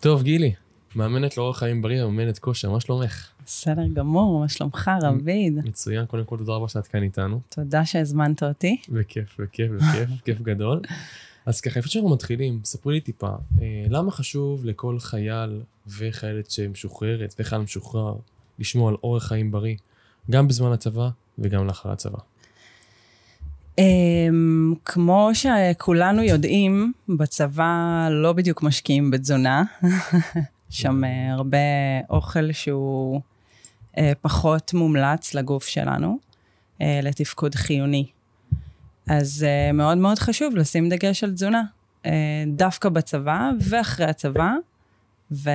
טוב, גילי, מאמנת לאורח חיים בריא, מאמנת כושר, מה שלומך? בסדר גמור, מה שלומך, רביד? מצוין, קודם כל תודה רבה שאת כאן איתנו. תודה שהזמנת אותי. בכיף, בכיף, בכיף, כיף גדול. אז ככה, לפני שאנחנו מתחילים, ספרי לי טיפה, למה חשוב לכל חייל וחיילת שמשוחררת וחייל משוחרר לשמור על אורח חיים בריא, גם בזמן הצבא וגם לאחר הצבא? כמו שכולנו יודעים, בצבא לא בדיוק משקיעים בתזונה, שם הרבה אוכל שהוא פחות מומלץ לגוף שלנו, לתפקוד חיוני. אז מאוד מאוד חשוב לשים דגש על תזונה, דווקא בצבא ואחרי הצבא, ונדבר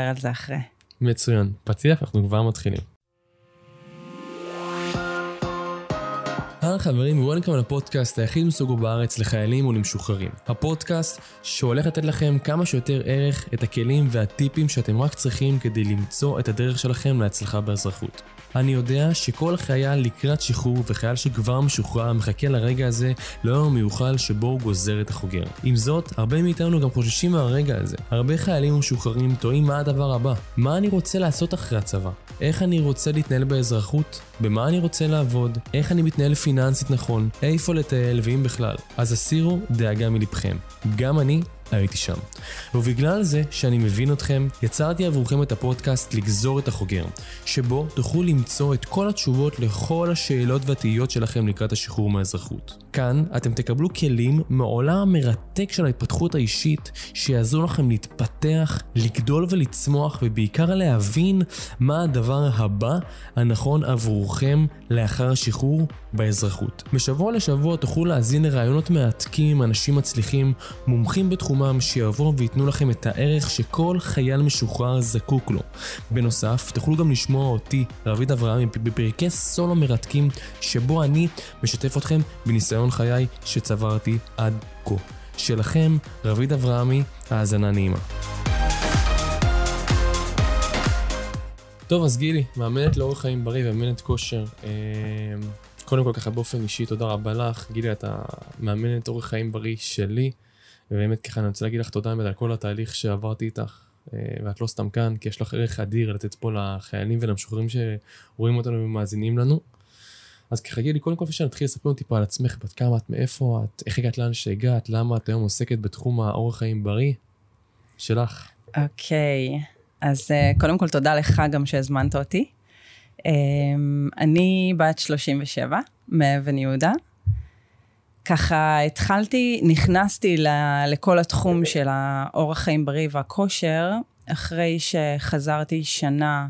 על זה אחרי. מצוין, פתיח, אנחנו כבר מתחילים. חברים, וולקאם לפודקאסט היחיד מסוגו בארץ לחיילים ולמשוחררים. הפודקאסט שהולך לתת לכם כמה שיותר ערך, את הכלים והטיפים שאתם רק צריכים כדי למצוא את הדרך שלכם להצלחה באזרחות. אני יודע שכל חייל לקראת שחרור וחייל שכבר משוחרר מחכה לרגע הזה, ליום המיוחל שבו הוא גוזר את החוגר. עם זאת, הרבה מאיתנו גם חוששים מהרגע הזה. הרבה חיילים ומשוחררים טועים מה הדבר הבא. מה אני רוצה לעשות אחרי הצבא? איך אני רוצה להתנהל באזרחות? במה אני רוצה לעבוד? איך אני מתנהל פיננסית נכון? איפה לטייל ואם בכלל? אז הסירו דאגה מלבכם. גם אני הייתי שם. ובגלל זה שאני מבין אתכם, יצרתי עבורכם את הפודקאסט לגזור את החוגר, שבו תוכלו למצוא את כל התשובות לכל השאלות והתהיות שלכם לקראת השחרור מהאזרחות. כאן אתם תקבלו כלים מעולם המרתק של ההתפתחות האישית, שיעזור לכם להתפתח, לגדול ולצמוח, ובעיקר להבין מה הדבר הבא הנכון עבורכם לאחר השחרור באזרחות. משבוע לשבוע תוכלו להזין לרעיונות מעתקים, אנשים מצליחים, מומחים בתחום שיבואו ויתנו לכם את הערך שכל חייל משוחרר זקוק לו. בנוסף, תוכלו גם לשמוע אותי, רביד אברהמי, בפרקי סולו מרתקים שבו אני משתף אתכם בניסיון חיי שצברתי עד כה. שלכם, רביד אברהמי, האזנה נעימה. טוב, אז גילי, מאמנת לאורח חיים בריא ומאמנת כושר. קודם כל ככה באופן אישי, תודה רבה לך. גילי, אתה מאמנת אורח חיים בריא שלי. ובאמת ככה אני רוצה להגיד לך תודה באמת על כל התהליך שעברתי איתך, ואת לא סתם כאן, כי יש לך ערך אדיר לתת פה לחיילים ולמשוחררים שרואים אותנו ומאזינים לנו. אז ככה גילי, קודם כל שנתחיל לספר טיפה על עצמך, בת כמה את, מאיפה את, איך הגעת לאן שהגעת, למה את היום עוסקת בתחום האורח חיים בריא שלך. אוקיי, אז קודם כל תודה לך גם שהזמנת אותי. אני בת 37 מאבן יהודה. ככה התחלתי, נכנסתי לכל התחום של האורח חיים בריא והכושר, אחרי שחזרתי שנה,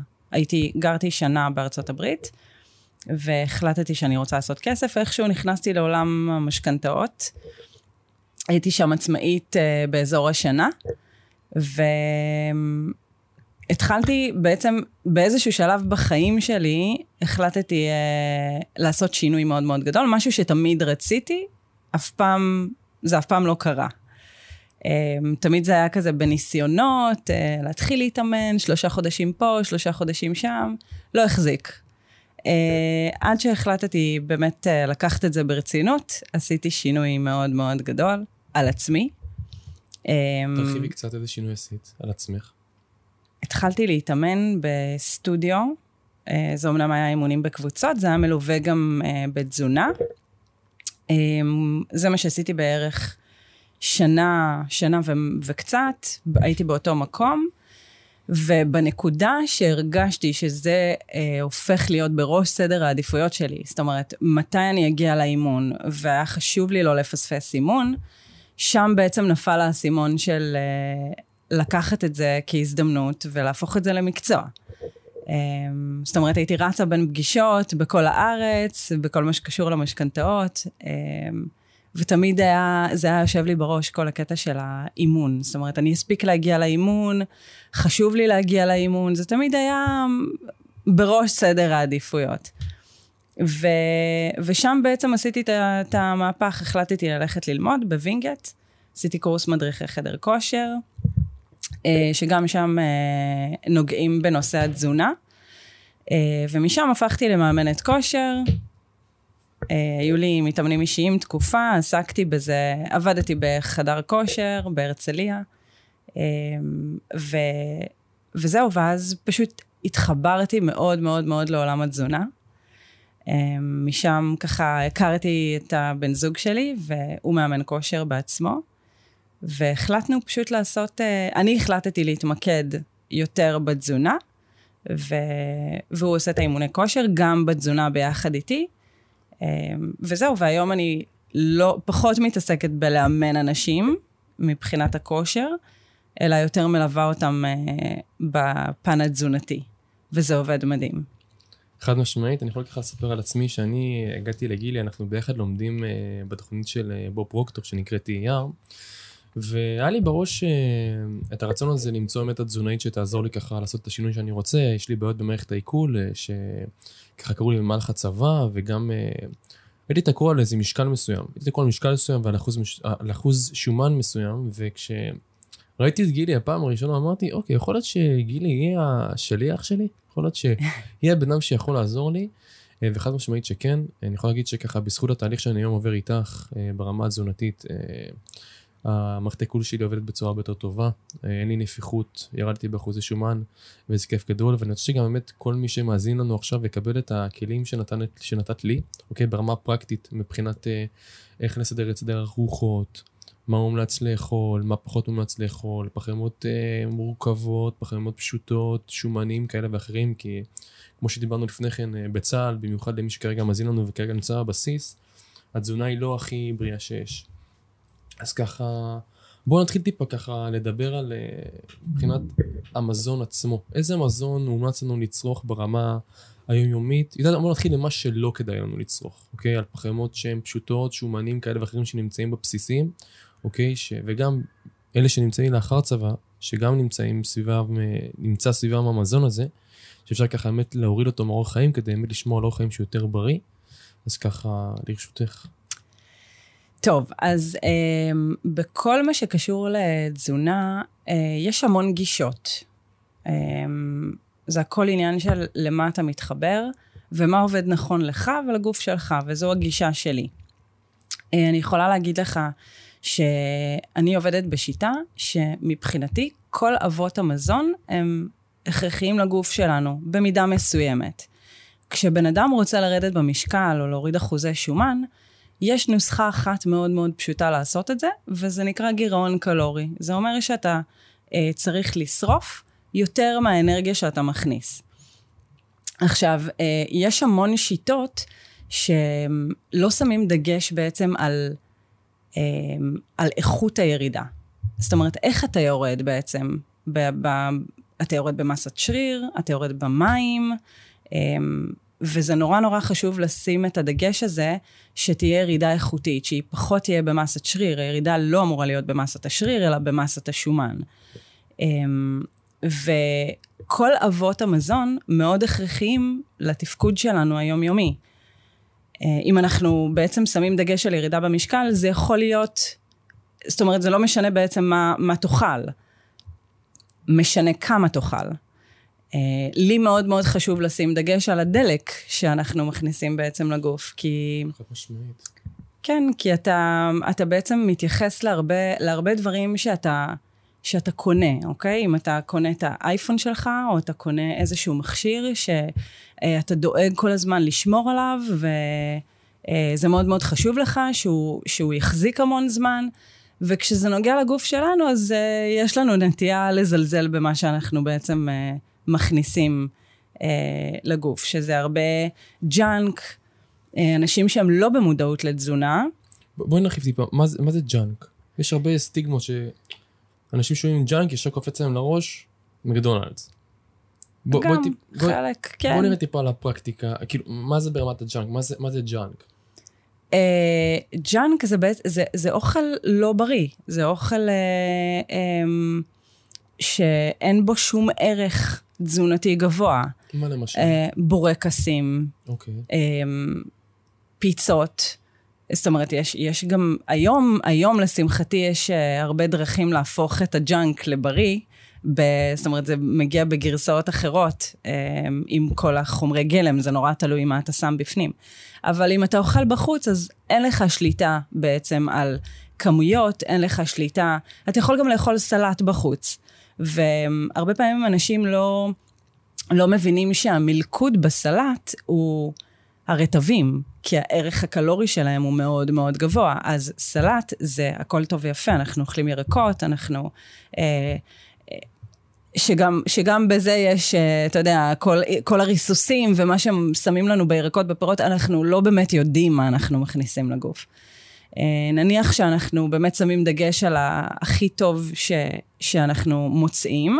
גרתי שנה בארצות הברית, והחלטתי שאני רוצה לעשות כסף, איכשהו נכנסתי לעולם המשכנתאות, הייתי שם עצמאית באזור השנה, והתחלתי בעצם באיזשהו שלב בחיים שלי, החלטתי לעשות שינוי מאוד מאוד גדול, משהו שתמיד רציתי, זה אף פעם לא קרה. תמיד זה היה כזה בניסיונות, להתחיל להתאמן, 3 חודשים פה, 3 חודשים שם, לא החזיק. עד שהחלטתי באמת לקחת את זה ברצינות, עשיתי שינוי מאוד מאוד גדול, על עצמי. תרחיבי קצת איזה שינוי עשית, על עצמך. התחלתי להתאמן בסטודיו, זה אומנם היה אימונים בקבוצות, זה היה מלווה גם בתזונה, זה מה שעשיתי בערך שנה וקצת, הייתי באותו מקום, ובנקודה שהרגשתי שזה הופך להיות בראש סדר העדיפויות שלי, זאת אומרת, מתי אני אגיע לאימון, והיה חשוב לי לא לפספס אימון, שם בעצם נפל האסימון של לקחת את זה כהזדמנות, ולהפוך את זה למקצוע. זאת אומרת, הייתי רצה בין פגישות בכל הארץ, בכל מה שקשור למשכנתאות, ותמיד זה היה יושב לי בראש כל הקטע של האימון. זאת אומרת, אני אספיק להגיע לאימון, חשוב לי להגיע לאימון, זה תמיד היה בראש סדר העדיפויות. ושם בעצם עשיתי את המהפך, החלטתי ללכת ללמוד בווינגט, עשיתי קורס מדריכי חדר כושר, שגם שם נוגעים בנושא התזונה, ומשם הפכתי למאמנת כושר, היו לי מתאמנים אישיים תקופה, עסקתי בזה, עבדתי בחדר כושר, בהרצליה, וזהו, ואז פשוט התחברתי מאוד מאוד מאוד לעולם התזונה. משם ככה הכרתי את הבן זוג שלי, והוא מאמן כושר בעצמו, והחלטנו פשוט לעשות, אני החלטתי להתמקד יותר בתזונה, והוא עושה את האימוני כושר גם בתזונה ביחד איתי, וזהו, והיום אני פחות מתעסקת בלאמן אנשים מבחינת הכושר, אלא יותר מלווה אותם בפן התזונתי, וזה עובד מדהים. חד משמעית, אני יכול ככה לספר על עצמי שאני הגעתי לגילי, אנחנו ביחד לומדים בתוכנית של בוב פרוקטור שנקראת TAR, והיה לי בראש את הרצון הזה למצוא אמת התזונאית שתעזור לי ככה לעשות את השינוי שאני רוצה. יש לי בעיות במערכת העיכול שככה קראו לי במהלך הצבא, וגם הייתי תקוע על איזה משקל מסוים, הייתי תקוע על משקל מסוים ועל אחוז שומן מסוים, וכשראיתי את גילי הפעם הראשונה אמרתי, אוקיי, יכול להיות שגילי יהיה השליח שלי, יכול להיות שיהיה בן אדם שיכול לעזור לי, וחד משמעית שכן. אני יכול להגיד שככה בזכות התהליך שאני היום עובר איתך ברמה התזונתית, המערכת העיכול שלי עובדת בצורה יותר טובה, אין לי נפיחות, ירדתי באחוזי שומן, וזה כיף גדול. ואני חושב שגם באמת כל מי שמאזין לנו עכשיו יקבל את הכלים שנתת לי, אוקיי, ברמה פרקטית, מבחינת איך לסדר את סדר הרוחות, מה מומלץ לאכול, מה פחות מומלץ לאכול, פחמימות מורכבות, פחמימות פשוטות, שומנים כאלה ואחרים, כי כמו שדיברנו לפני כן בצה"ל, במיוחד למי שכרגע מאזין לנו וכרגע נמצא בבסיס, התזונה היא לא הכי בריאה שיש. אז ככה, בואו נתחיל טיפה ככה לדבר על מבחינת המזון עצמו. איזה מזון מומלץ לנו לצרוך ברמה היומיומית? בואו נתחיל למה שלא כדאי לנו לצרוך, אוקיי? על פחמימות שהן פשוטות, שומנים כאלה ואחרים שנמצאים בבסיסים, אוקיי? וגם אלה שנמצאים לאחר צבא, שגם נמצא סביבם המזון הזה, שאפשר ככה באמת להוריד אותו מאורח חיים, כדי באמת לשמור על אורח חיים שיותר בריא. אז ככה, לרשותך. טוב, אז בכל מה שקשור לתזונה, יש המון גישות. זה הכל עניין של למה אתה מתחבר, ומה עובד נכון לך ולגוף שלך, וזו הגישה שלי. אני יכולה להגיד לך שאני עובדת בשיטה, שמבחינתי כל אבות המזון הם הכרחיים לגוף שלנו, במידה מסוימת. כשבן אדם רוצה לרדת במשקל או להוריד אחוזי שומן, יש נוסחה אחת מאוד מאוד פשוטה לעשות את זה, וזה נקרא גירעון קלורי. זה אומר שאתה צריך לשרוף יותר מהאנרגיה שאתה מכניס. עכשיו, יש המון שיטות שלא שמים דגש בעצם על איכות הירידה. זאת אומרת, איך אתה יורד בעצם? אתה יורד במסת שריר, אתה יורד במים, וזה נורא נורא חשוב לשים את הדגש הזה, שתהיה ירידה איכותית, שהיא פחות תהיה במסת שריר. הירידה לא אמורה להיות במסת השריר, אלא במסת השומן. וכל אבות המזון מאוד הכרחיים לתפקוד שלנו היומיומי. אם אנחנו בעצם שמים דגש על ירידה במשקל, זה יכול להיות, זאת אומרת, זה לא משנה בעצם מה תאכל, משנה כמה תאכל. לי מאוד מאוד חשוב לשים דגש על הדלק שאנחנו מכניסים בעצם לגוף, כי... משמעית. כן, כי אתה בעצם מתייחס להרבה דברים שאתה קונה, אוקיי? אם אתה קונה את האייפון שלך, או אתה קונה איזשהו מכשיר שאתה דואג כל הזמן לשמור עליו, וזה מאוד מאוד חשוב לך שהוא יחזיק המון זמן, וכשזה נוגע לגוף שלנו, אז יש לנו נטייה לזלזל במה שאנחנו בעצם... מכניסים לגוף, שזה הרבה ג'אנק, אנשים שהם לא במודעות לתזונה. בואי נרחיב טיפה, מה זה ג'אנק? יש הרבה סטיגמות שאנשים שומעים ג'אנק, ישר קופץ להם לראש, מקדונלדס. גם, חלק, כן. בואי נראה טיפה על הפרקטיקה, כאילו, מה זה ברמת הג'אנק? מה זה ג'אנק? ג'אנק זה אוכל לא בריא, זה אוכל שאין בו שום ערך תזונתי גבוה. מה למשל? בורקסים, פיצות. זאת אומרת, יש גם, היום לשמחתי יש הרבה דרכים להפוך את הג'אנק לבריא, זאת אומרת, זה מגיע בגרסאות אחרות, עם כל החומרי גלם, זה נורא תלוי מה אתה שם בפנים. אבל אם אתה אוכל בחוץ, אז אין לך שליטה בעצם על כמויות, אין לך שליטה, אתה יכול גם לאכול סלט בחוץ. והרבה פעמים אנשים לא מבינים שהמלכוד בסלט הוא הרטבים, כי הערך הקלורי שלהם הוא מאוד מאוד גבוה. אז סלט זה הכל טוב ויפה, אנחנו אוכלים ירקות, אנחנו... שגם בזה יש, אתה יודע, כל הריסוסים ומה ששמים לנו בירקות בפירות, אנחנו לא באמת יודעים מה אנחנו מכניסים לגוף. נניח שאנחנו באמת שמים דגש על הכי טוב שאנחנו מוצאים,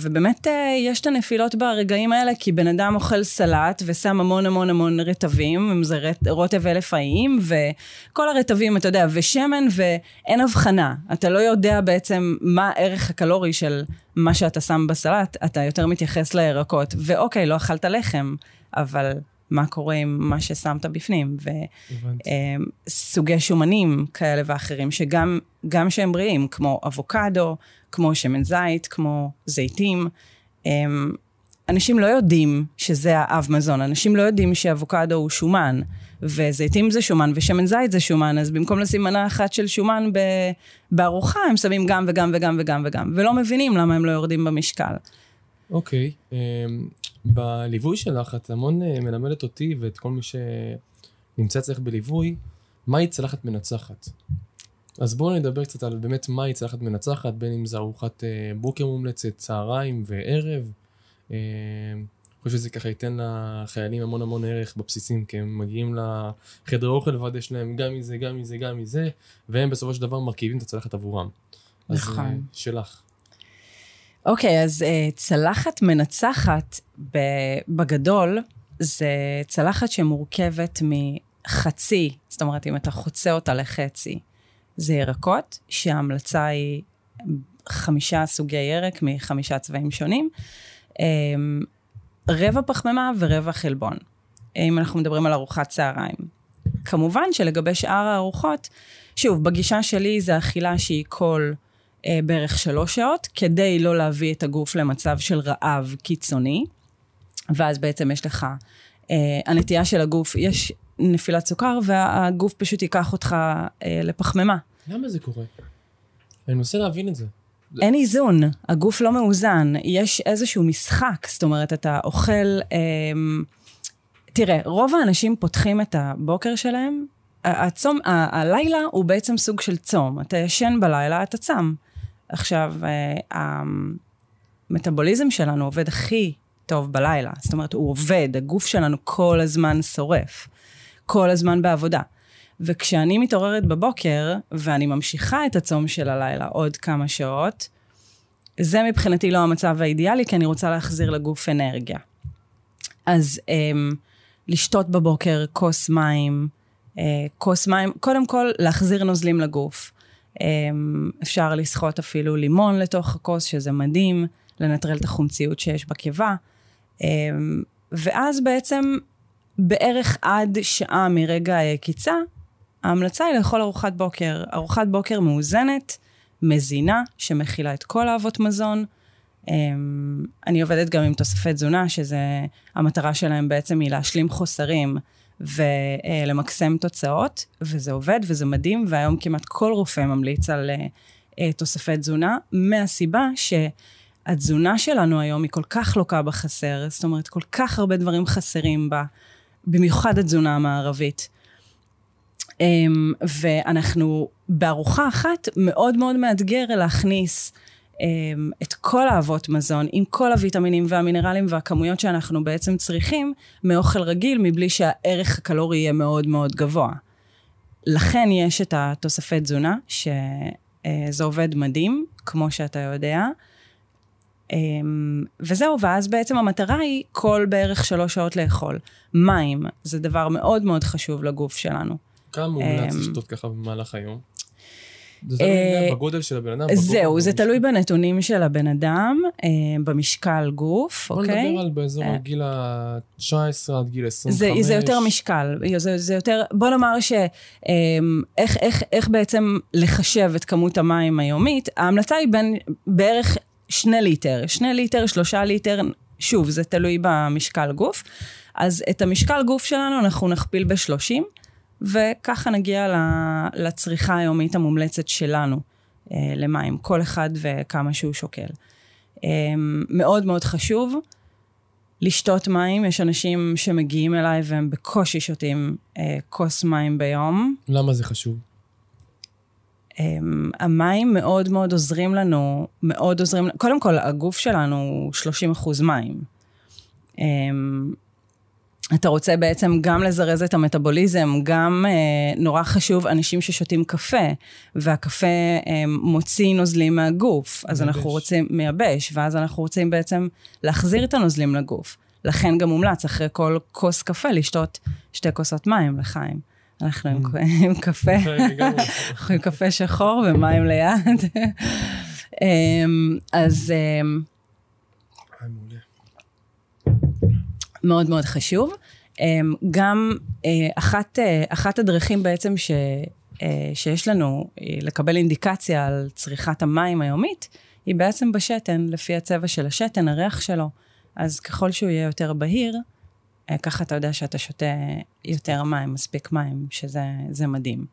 ובאמת יש את הנפילות ברגעים האלה, כי בן אדם אוכל סלט ושם המון המון המון רטבים, אם זה רוטב אלף האיים, וכל הרטבים, אתה יודע, ושמן, ואין הבחנה. אתה לא יודע בעצם מה הערך הקלורי של מה שאתה שם בסלט, אתה יותר מתייחס לירקות, ואוקיי, לא אכלת לחם, אבל מה קורה עם מה ששמת בפנים, וסוגי שומנים כאלה ואחרים, שגם שהם בריאים, כמו אבוקדו, כמו שמן זית, כמו זיתים. אנשים לא יודעים שזה האב מזון, אנשים לא יודעים שאבוקדו הוא שומן, וזיתים זה שומן, ושמן זית זה שומן, אז במקום לשים מנה אחת של שומן בארוחה, הם שמים גם וגם וגם וגם וגם, ולא מבינים למה הם לא יורדים במשקל. אוקיי, בליווי שלך, את המון מלמדת אותי ואת כל מי שנמצא צריך בליווי, מהי צלחת מנצחת? אז בואו נדבר קצת על באמת מהי צלחת מנצחת, בין אם זה ארוחת בוקר מומלצת, צהריים וערב. אני חושב שזה ככה ייתן לחיילים המון המון ערך בבסיסים, כי הם מגיעים לחדר אוכל ועד שלהם גם מזה, גם מזה, גם מזה, והם בסופו של דבר מרכיבים את הצלחת עבורם. נכון. אז שלך. אוקיי, אז צלחת מנצחת בגדול, זה צלחת שמורכבת מחצי, זאת אומרת, אם אתה חוצה אותה לחצי, זה ירקות, שההמלצה היא 5 סוגי ירק מ5 צבעים שונים, 1/4 פחמימה ו1/4 חלבון, אם אנחנו מדברים על ארוחת צהריים. כמובן שלגבי שאר הארוחות, שוב, בגישה שלי זה אכילה שהיא כל... בערך 3 שעות, כדי לא להביא את הגוף למצב של רעב קיצוני, ואז בעצם יש לך, הנטייה של הגוף, יש נפילת סוכר, והגוף פשוט ייקח אותך לפחממה. למה זה קורה? אני מנסה להבין את זה. אין איזון, הגוף לא מאוזן, יש איזשהו משחק, זאת אומרת, אתה אוכל, תראה, רוב האנשים פותחים את הבוקר שלהם, הצום, הלילה הוא בעצם סוג של צום. אתה ישן בלילה, אתה צם. עכשיו, המטאבוליזם שלנו עובד הכי טוב בלילה. זאת אומרת, הוא עובד, הגוף שלנו כל הזמן שורף. כל הזמן בעבודה. וכשאני מתעוררת בבוקר, ואני ממשיכה את הצום של הלילה עוד כמה שעות, זה מבחינתי לא המצב האידיאלי, כי אני רוצה להחזיר לגוף אנרגיה. אז, לשתות בבוקר, כוס מים, קודם כל להחזיר נוזלים לגוף, אפשר לשחות אפילו לימון לתוך הכוס, שזה מדהים, לנטרל את החומציות שיש בקיבה, ואז בעצם בערך עד שעה מרגע הקיצה, ההמלצה היא לאכול ארוחת בוקר, ארוחת בוקר מאוזנת, מזינה, שמכילה את כל האבות מזון, אני עובדת גם עם תוספי תזונה, שזה המטרה שלהם בעצם היא להשלים חוסרים, ולמקסם תוצאות, וזה עובד, וזה מדהים, והיום כמעט כל רופא ממליץ על תוספי תזונה, מהסיבה שהתזונה שלנו היום היא כל כך לוקה בחסר, זאת אומרת, כל כך הרבה דברים חסרים בה, במיוחד התזונה המערבית. ואנחנו בארוחה אחת מאוד מאוד מאתגר להכניס את כל האבות מזון, עם כל הוויטמינים והמינרלים והכמויות שאנחנו בעצם צריכים, מאוכל רגיל, מבלי שהערך הקלורי יהיה מאוד מאוד גבוה. לכן יש את התוספי תזונה, שזה עובד מדהים, כמו שאתה יודע, וזהו, ואז בעצם המטרה היא כל בערך 3 שעות לאכול. מים, זה דבר מאוד מאוד חשוב לגוף שלנו. כמה מומלץ לשתות ככה במהלך היום? זה תלוי בגודל של הבן אדם. זהו, זה תלוי בנתונים של הבן אדם, במשקל גוף, אוקיי? בוא נדבר על באזור הגיל ה-19 עד גיל 25. זה יותר משקל, זה יותר, בוא נאמר איך בעצם לחשב את כמות המים היומית, ההמלצה היא בין בערך 2 ליטר, 2 ליטר, 3 ליטר, שוב, זה תלוי במשקל גוף, אז את המשקל גוף שלנו אנחנו נכפיל ב-30, וככה נגיע לצריכה היומית המומלצת שלנו למים, כל אחד וכמה שהוא שוקל. מאוד מאוד חשוב לשתות מים, יש אנשים שמגיעים אליי והם בקושי שותים כוס מים ביום. למה זה חשוב? המים מאוד מאוד עוזרים לנו, קודם כל הגוף שלנו 30% מים. אתה רוצה בעצם גם לזרז את המטאבוליזם, גם נורא חשוב אנשים ששותים קפה, והקפה מוציא נוזלים מהגוף, אז אנחנו רוצים מייבש, ואז אנחנו רוצים בעצם להחזיר את הנוזלים לגוף. לכן גם מומלץ אחרי כל כוס קפה לשתות 2 כוסות מים לחיים. אנחנו עם קפה, אנחנו עם קפה שחור ומים ליד. אז מאוד מאוד חשוב. גם אחת הדרכים בעצם שיש לנו לקבל אינדיקציה על צריכת המים היומית, היא בעצם בשתן, לפי הצבע של השתן, הריח שלו. אז ככל שהוא יהיה יותר בהיר, ככה אתה יודע שאתה שותה יותר מים, מספיק מים, שזה מדהים.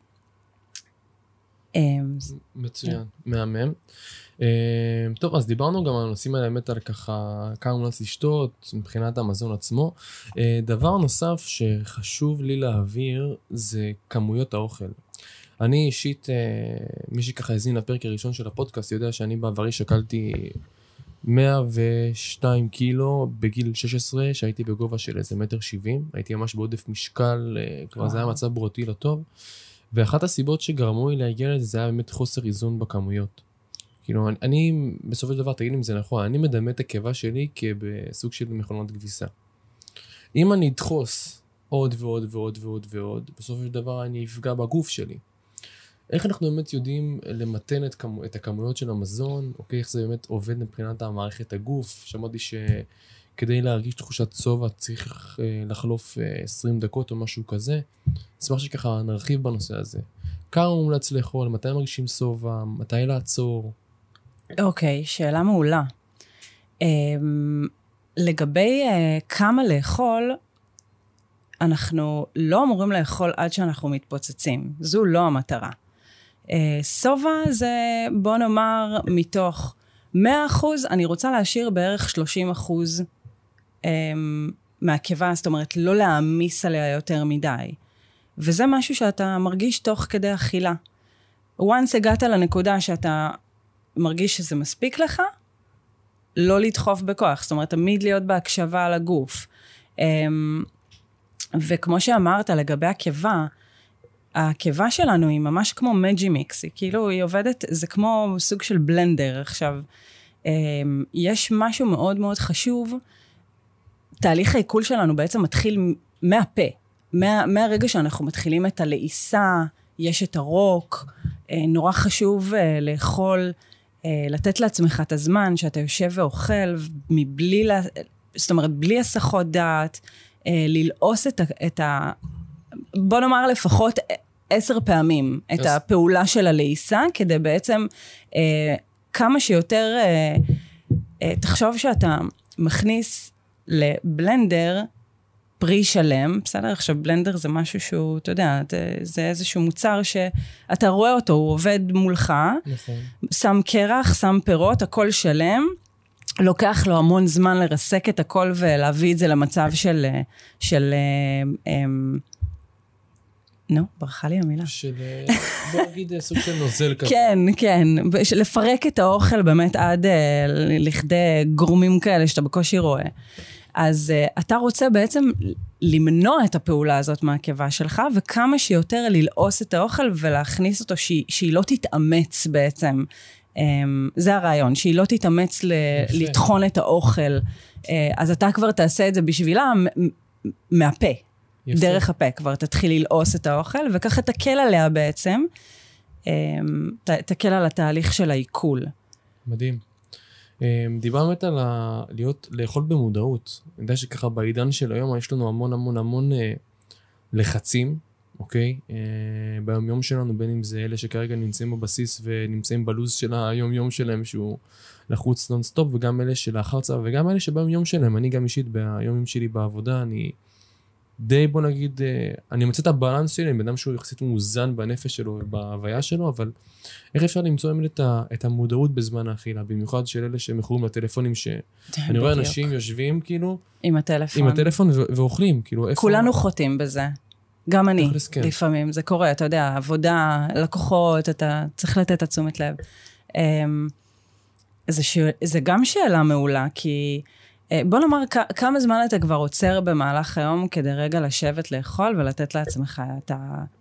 מצוין, מהמם. טוב, אז דיברנו גם על הנושאים האלה, באמת על ככה, כמה מומלץ לשתות, מבחינת המזון עצמו. דבר נוסף שחשוב לי להעביר, זה כמויות האוכל. אני אישית, מי שככה הזין לפרק הראשון של הפודקאסט, יודע שאני בעברי שקלתי 102 קילו בגיל 16, שהייתי בגובה של איזה 1.70 מטר, הייתי ממש בעודף משקל, כבר זה היה מצב בריאותי לא טוב, ואחת הסיבות שגרמו לי להגיע לזה, זה היה באמת חוסר איזון בכמויות. כאילו, אני בסופו של דבר, תגיד לי אם זה נכון, אני מדמה את הקיבה שלי כבסוג של מכונות כביסה. אם אני אדחוס עוד ועוד ועוד ועוד ועוד, בסופו של דבר אני אפגע בגוף שלי. איך אנחנו באמת יודעים למתן את הכמויות של המזון, אוקיי, איך זה באמת עובד מבחינת המערכת הגוף? שמעתי שכדי להרגיש תחושת צובע צריך לחלוף 20 דקות או משהו כזה. אשמח שככה נרחיב בנושא הזה. כמה מומלץ לאכול, מתי מרגישים צובע, מתי לעצור? אוקיי, שאלה מעולה. לגבי כמה לאכול, אנחנו לא אמורים לאכול עד שאנחנו מתפוצצים. זו לא המטרה. סובה זה, בוא נאמר, מתוך 100%, אני רוצה להשאיר בערך 30% מהקיבה, זאת אומרת, לא להעמיס עליה יותר מדי. וזה משהו שאתה מרגיש תוך כדי אכילה. once הגעת לנקודה שאתה מרגיש שזה מספיק לך, לא לדחוף בכוח, זאת אומרת, תמיד להיות בהקשבה על הגוף. וכמו שאמרת, לגבי הקיבה, הקיבה שלנו היא ממש כמו מג'י מיקס, היא כאילו היא עובדת, זה כמו סוג של בלנדר. עכשיו, יש משהו מאוד מאוד חשוב, תהליך העיכול שלנו בעצם מתחיל מהפה, מהרגע שאנחנו מתחילים את הלעיסה, יש את הרוק, נורא חשוב לאכול, לתת לעצמך את הזמן שאתה יושב ואוכל, מבלי, זאת אומרת, בלי הסחות דעת, ללעוס את ה... בוא נאמר לפחות 10 פעמים את הפעולה של הלעיסה, כדי בעצם כמה שיותר, תחשוב שאתה מכניס לבלנדר פרי שלם, בסדר? עכשיו בלנדר זה משהו שהוא, אתה יודע, זה איזשהו מוצר שאתה רואה אותו, הוא עובד מולך, שם קרח, שם פירות, הכל שלם, לוקח לו המון זמן לרסק את הכל ולהביא את זה למצב של... נו, ברכה לי המילה. של, בוא נגיד, סוג של נוזל כזה. כן, כן. לפרק את האוכל באמת עד לכדי גורמים כאלה שאתה בקושי רואה. אז אתה רוצה בעצם למנוע את הפעולה הזאת מהקיבה שלך, וכמה שיותר ללעוס את האוכל ולהכניס אותו שהיא לא תתאמץ בעצם. זה הרעיון, שהיא לא תתאמץ לטחון את האוכל. אז אתה כבר תעשה את זה בשבילה מהפה. דרך הפה, כבר תתחיל ללעוס את האוכל, וככה תקל עליה בעצם, תקל על התהליך של העיכול. מדהים. דיברמת על לאכול במודעות. אני יודע שככה בעידן של היום יש לנו המון המון המון לחצים, אוקיי? ביום יום שלנו, בין אם זה אלה שכרגע נמצאים בבסיס ונמצאים בלוז של היום יום שלהם שהוא לחוץ נונסטופ, וגם אלה שלאחר צבא, וגם אלה שביום יום שלהם. אני גם אישית ביומים שלי בעבודה, אני די, בוא נגיד, אני מצא את הבאלנס שלי, עם אדם שהוא יחסית מוזן בנפש שלו ובהוויה שלו, אבל איך אפשר למצוא את המודעות בזמן האכילה, במיוחד של אלה שמכורים לטלפונים, שאני רואה אנשים יושבים כאילו, עם הטלפון ואוכלים, כאילו, כולנו חוטאים בזה, גם אני, לפעמים, זה קורה, אתה יודע, עבודה, לקוחות, אתה צריך לתת תשומת לב. זה גם שאלה מעולה, כי בוא נאמר, כמה זמן אתה כבר עוצר במהלך היום כדי רגע לשבת לאכול ולתת לעצמך את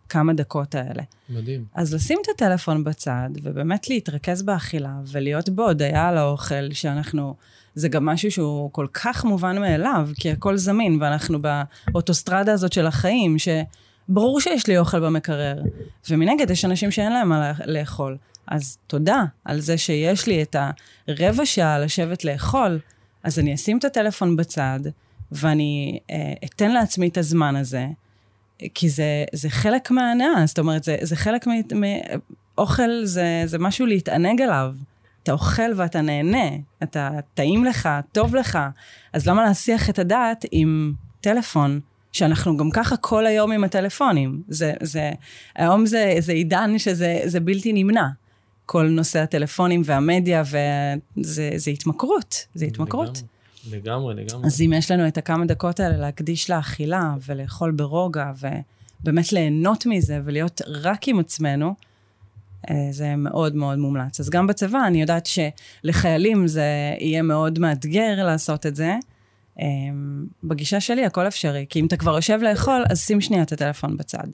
כמה דקות האלה. מדהים. אז לשים את הטלפון בצד ובאמת להתרכז באכילה ולהיות בהודעה על האוכל שאנחנו, זה גם משהו שהוא כל כך מובן מאליו, כי הכל זמין ואנחנו באוטוסטרדה הזאת של החיים, שברור שיש לי אוכל במקרר, ומנגד יש אנשים שאין להם מה לאכול. אז תודה על זה שיש לי את הרבע שעה לשבת לאכול, אז אני אשים את הטלפון בצד, ואני אתן לעצמי את הזמן הזה, כי זה חלק מהנאה, זאת אומרת, זה חלק מאוכל, זה משהו להתענג עליו. אתה אוכל ואתה נהנה, אתה טעים לך, טוב לך, אז למה להסיח את הדעת עם טלפון, שאנחנו גם ככה כל היום עם הטלפונים. היום זה עידן שזה בלתי נמנע. כל נושא הטלפונים והמדיה, וזה התמכרות, זה התמכרות. לגמרי. אז אם יש לנו את הכמה דקות האלה להקדיש לאכילה, ולאכול ברוגע, ובאמת ליהנות מזה, ולהיות רק עם עצמנו, זה מאוד מאוד מומלץ. אז גם בצבא, אני יודעת שלחיילים זה יהיה מאוד מאתגר לעשות את זה, בגישה שלי הכל אפשרי, כי אם אתה כבר יושב לאכול, אז שים שנייה את הטלפון בצד.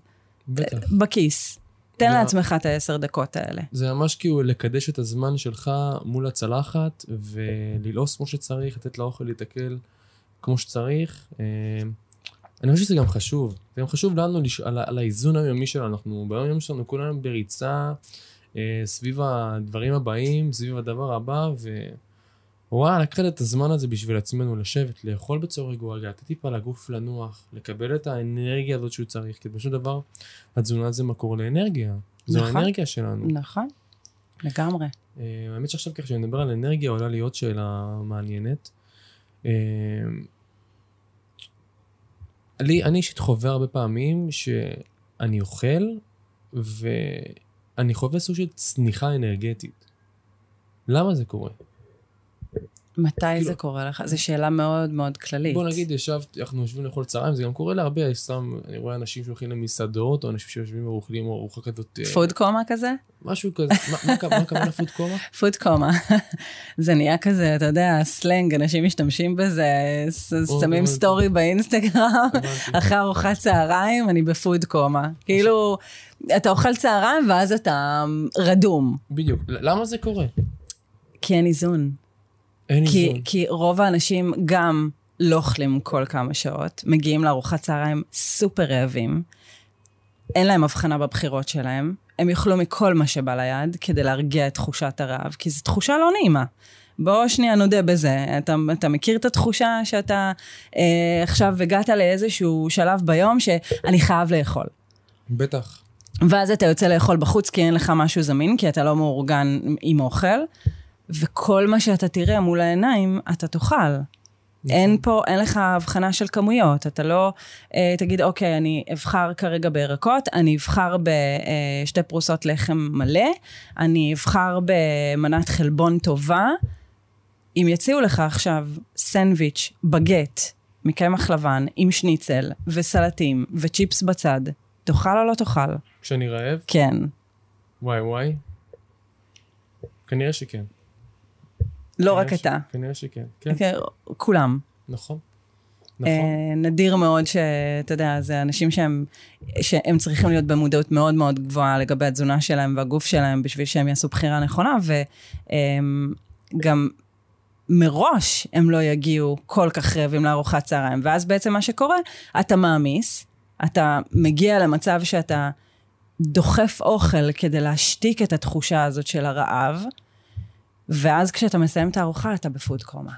בכיס. תן לעצמך את 10 דקות האלה. זה ממש כאילו לקדש את הזמן שלך מול הצלחת, וללעוס כמו שצריך, לתת לאוכל להתקל כמו שצריך. אני חושב שזה גם חשוב. זה גם חשוב לנו על האיזון היומי שלנו. אנחנו ביום יום שלנו כולנו בריצה, סביב הדברים הבאים, סביב הדבר הבא, ווואלה, לקחת את הזמן הזה בשביל עצמנו לשבת, לאכול בצורה רגועה, לתת טיפה לגוף לנוח, לקבל את האנרגיה הזאת שהוא צריך, כי בשום דבר, התזונה זה מקור לאנרגיה. זו האנרגיה שלנו. נכון, לגמרי. האמת שעכשיו כך, כשאני מדבר על אנרגיה, עולה לי עוד שאלה מעניינת. אני אישית חווה הרבה פעמים שאני אוכל, ואני חווה סוג של צניחה אנרגטית. למה זה קורה? מתי זה קורה לך? זו שאלה מאוד מאוד כללית. בוא נגיד, אנחנו יושבים לאכול צהריים, זה גם קורה להרבה, אני רואה אנשים שהולכים למסעדות, או אנשים שיושבים ואוכלים ארוחה כזאת. פוד קומה כזה? משהו כזה, מה כמובן פוד קומה? פוד קומה. זה נהיה כזה, אתה יודע, סלנג, אנשים משתמשים בזה, שמים סטורי באינסטגרם, אחרי ארוחת צהריים, אני בפוד קומה. כאילו, אתה אוכל צהריים, ואז אתה רדום. בדיוק. למה זה קורה? כי אין איזון. כי רוב האנשים גם לא אוכלים כל כמה שעות, מגיעים לארוחת צהריים סופר רעבים, אין להם הבחנה בבחירות שלהם, הם יאכלו מכל מה שבא ליד כדי להרגיע את תחושת הרעב, כי זו תחושה לא נעימה. בוא שנייה נודה בזה, אתה מכיר את התחושה שאתה עכשיו הגעת לאיזשהו שלב ביום שאני חייב לאכול. בטח. ואז אתה יוצא לאכול בחוץ כי אין לך משהו זמין, כי אתה לא מאורגן עם אוכל, וכל מה שאתה תראה מול העיניים, אתה תאכל. אין לך הבחנה של כמויות, אתה לא תגיד, אוקיי, אני אבחר כרגע בירקות, אני אבחר בשתי פרוסות לחם מלא, אני אבחר במנת חלבון טובה, אם יציעו לך עכשיו סנדוויץ', בגט, מקמח לבן, עם שניצל, וסלטים, וצ'יפס בצד, תאכל או לא תאכל? כשאני רעב? כן. וואי. כנראה שכן. לא רק אתה. כנראה שכן. כולם. נכון. נדיר מאוד שאתה יודע, זה אנשים שהם צריכים להיות במודעות מאוד מאוד גבוהה לגבי התזונה שלהם והגוף שלהם, בשביל שהם יעשו בחירה נכונה, וגם מראש הם לא יגיעו כל כך רעבים לארוחת צהריים, ואז בעצם מה שקורה, אתה מאמיס, אתה מגיע למצב שאתה דוחף אוכל כדי להשתיק את התחושה הזאת של הרעב, ואז כשאתה מסיים את הארוחה, אתה בפוד קומה.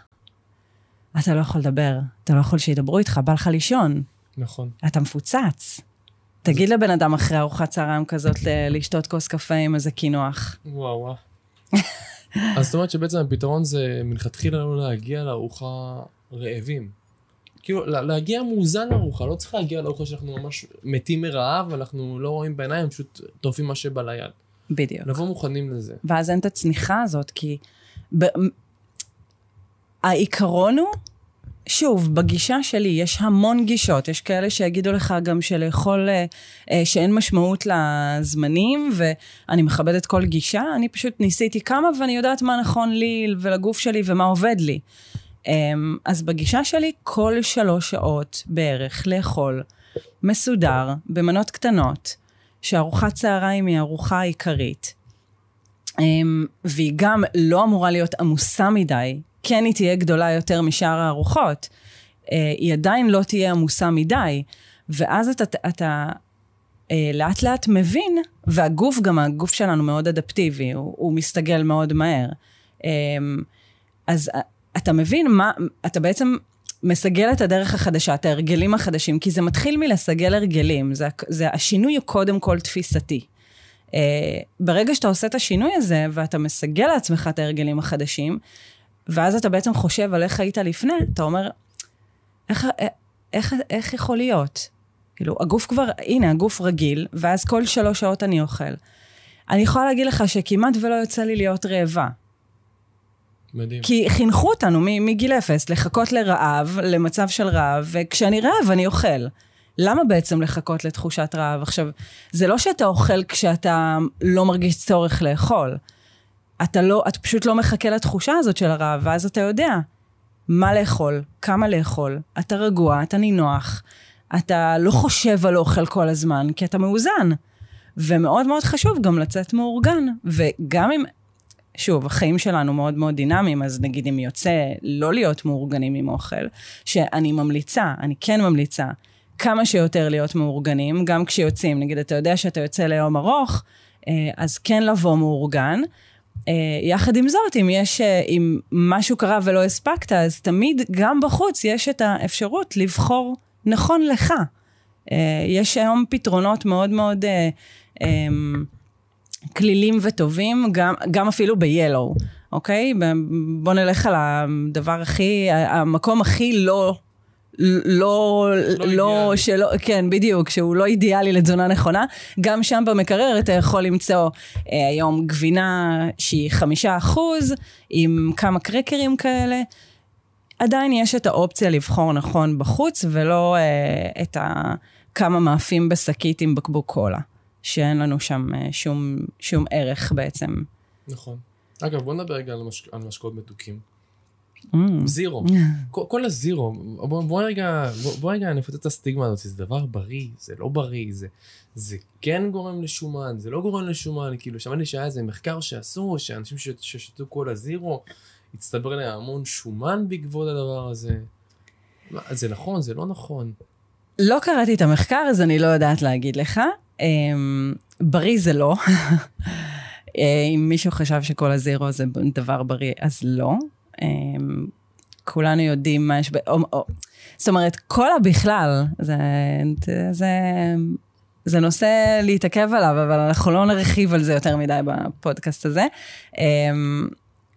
אתה לא יכול לדבר, אתה לא יכול שידברו איתך, בא לך לישון. נכון. אתה מפוצץ. תגיד לבן אדם אחרי ארוחת צהריים כזאת, לשתות כוס קפה עם איזה קינוח. וואו. אז זאת אומרת שבעצם הפתרון זה מלכתחילה לנו להגיע לארוחה רעבים. כאילו, להגיע מאוזן לארוחה, לא צריך להגיע לארוחה שאנחנו ממש מתים מרעב, ואנחנו לא רואים בעיניים, פשוט טורפים מה שבא ליד. בדיוק. לבוא מוכנים לזה. ואז אין את הצניחה הזאת, כי העיקרון הוא, שוב, בגישה שלי יש המון גישות, יש כאלה שיגידו לך גם שלאכול, שאין משמעות לזמנים, ואני מכבדת כל גישה, אני פשוט ניסיתי כמה, ואני יודעת מה נכון לי ולגוף שלי ומה עובד לי. אז בגישה שלי כל 3 שעות בערך לאכול מסודר במנות קטנות, שארוחת צהריים היא ארוחה עיקרית, והיא גם לא אמורה להיות עמוסה מדי, כן היא תהיה גדולה יותר משאר הארוחות, היא עדיין לא תהיה עמוסה מדי, ואז אתה לאט לאט מבין, והגוף גם, הגוף שלנו מאוד אדפטיבי, הוא מסתגל מאוד מהר, אז אתה מבין מה, אתה בעצם מסגל את הדרך החדשה, את ההרגלים החדשים, כי זה מתחיל מלסגל הרגלים, זה השינוי הוא קודם כל תפיסתי. ברגע שאתה עושה את השינוי הזה, ואתה מסגל לעצמך את ההרגלים החדשים, ואז אתה בעצם חושב על איך היית לפני, אתה אומר, איך יכול להיות? כאילו, הגוף כבר, הנה, הגוף רגיל, ואז כל 3 שעות אני אוכל. אני יכולה להגיד לך שכמעט ולא יוצא לי להיות רעבה. מדהים. כי חינכו אותנו מגיל 0, לחכות לרעב, למצב של רעב, וכשאני רעב אני אוכל. למה בעצם לחכות לתחושת רעב? עכשיו, זה לא שאתה אוכל כשאתה לא מרגיש צורך לאכול. אתה פשוט לא מחכה לתחושה הזאת של הרעב, ואז אתה יודע מה לאכול, כמה לאכול, אתה רגוע, אתה נינוח, אתה לא חושב על אוכל כל הזמן, כי אתה מאוזן. ומאוד מאוד חשוב גם לצאת מאורגן, וגם אם... שוב, החיים שלנו מאוד מאוד דינמיים, אז נגיד אם יוצא לא להיות מאורגנים עם אוכל, שאני ממליצה, אני כן ממליצה, כמה שיותר להיות מאורגנים, גם כשיוצאים, נגיד אתה יודע שאתה יוצא ליום ארוך, אז כן לבוא מאורגן, יחד עם זאת, אם משהו קרה ולא הספקת, אז תמיד גם בחוץ יש את האפשרות לבחור נכון לך. יש היום פתרונות מאוד מאוד... כלילים וטובים, גם אפילו ב-Yellow, אוקיי? בוא נלך על הדבר הכי, המקום הכי לא שלא, כן, בדיוק, שהוא לא אידיאלי לתזונה נכונה, גם שם במקרר אתה יכול למצוא היום גבינה שהיא 5% עם כמה קרקרים כאלה, עדיין יש את האופציה לבחור נכון בחוץ, ולא את כמה מאפים בשקית עם בקבוק קולה. שאין לנו שם שום ערך בעצם. נכון. אגב, בוא נדבר רגע על משקאות מתוקים. זירו. כל הזירו. בוא רגע נפוצץ את הסטיגמה הזאת. זה דבר בריא, זה לא בריא, זה כן גורם לשומן, זה לא גורם לשומן. כאילו, שמעתי שהיה איזה מחקר שעשו, שאנשים ששתו כל הזירו, הצטבר להם המון שומן בעקבות הדבר הזה. זה נכון, זה לא נכון. לא קראתי את המחקר, אז אני לא יודעת להגיד לך. בריא זה לא. אם מישהו חשב שכל הזירו זה דבר בריא, אז לא. כולנו יודעים מה יש... זאת אומרת, כל בכלל, זה נושא להתעכב עליו, אבל אנחנו לא נרחיב על זה יותר מדי בפודקאסט הזה.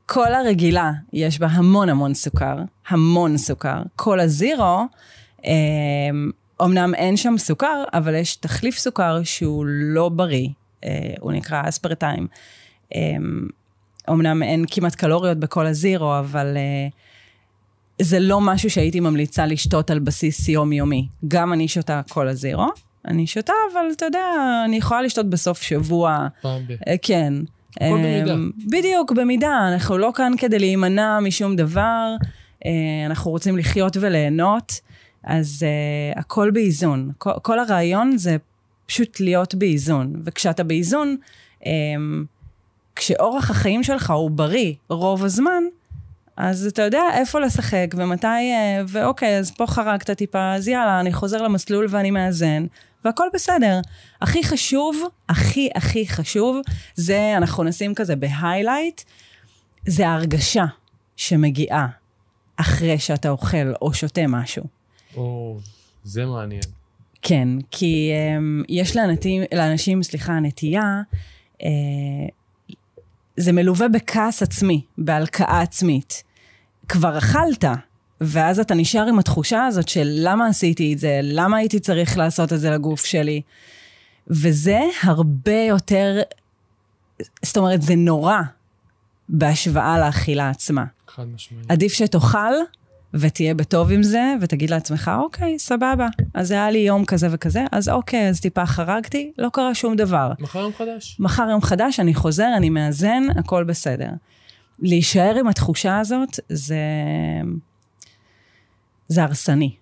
כל הרגילה יש בה המון המון סוכר, המון סוכר. כל הזירו... אמנם אין שם סוכר, אבל יש תחליף סוכר שהוא לא בריא, הוא נקרא אספרטיים. אמנם אין כמעט קלוריות בכל הזירו, אבל זה לא משהו שהייתי ממליצה לשתות על בסיס יומיומי. גם אני שותה כל הזירו, אני שותה, אבל אתה יודע, אני יכולה לשתות בסוף שבוע. כן. כל במידה. בדיוק, במידה. אנחנו לא כאן כדי להימנע משום דבר, אנחנו רוצים לחיות וליהנות. אז הכל באיזון. כל הרעיון זה פשוט להיות באיזון. וכשאתה באיזון, כשאורח החיים שלך הוא בריא רוב הזמן, אז אתה יודע איפה לשחק ומתי, ואוקיי, אז פה חרקת טיפה, אז יאללה, אני חוזר למסלול ואני מאזן, והכל בסדר. הכי חשוב, הכי הכי חשוב, זה אנחנו נשים כזה בהיילייט, זה ההרגשה שמגיעה אחרי שאתה אוכל או שותה משהו. או, זה מעניין. כן, כי יש לאנשים, נטייה, זה מלווה בכעס עצמי, בהלקאה עצמית. כבר אכלת, ואז אתה נשאר עם התחושה הזאת של למה עשיתי את זה, למה הייתי צריך לעשות את זה לגוף שלי. וזה הרבה יותר, זאת אומרת, זה נורא בהשוואה לאכילה עצמה. חד משמעית. עדיף שתאכל ותהיה בטוב עם זה, ותגיד לעצמך, אוקיי, סבבה, אז היה לי יום כזה וכזה, אז אוקיי, אז טיפה חרגתי, לא קרה שום דבר. מחר יום חדש. מחר יום חדש, אני חוזר, אני מאזן, הכל בסדר. להישאר עם התחושה הזאת, זה הרסני.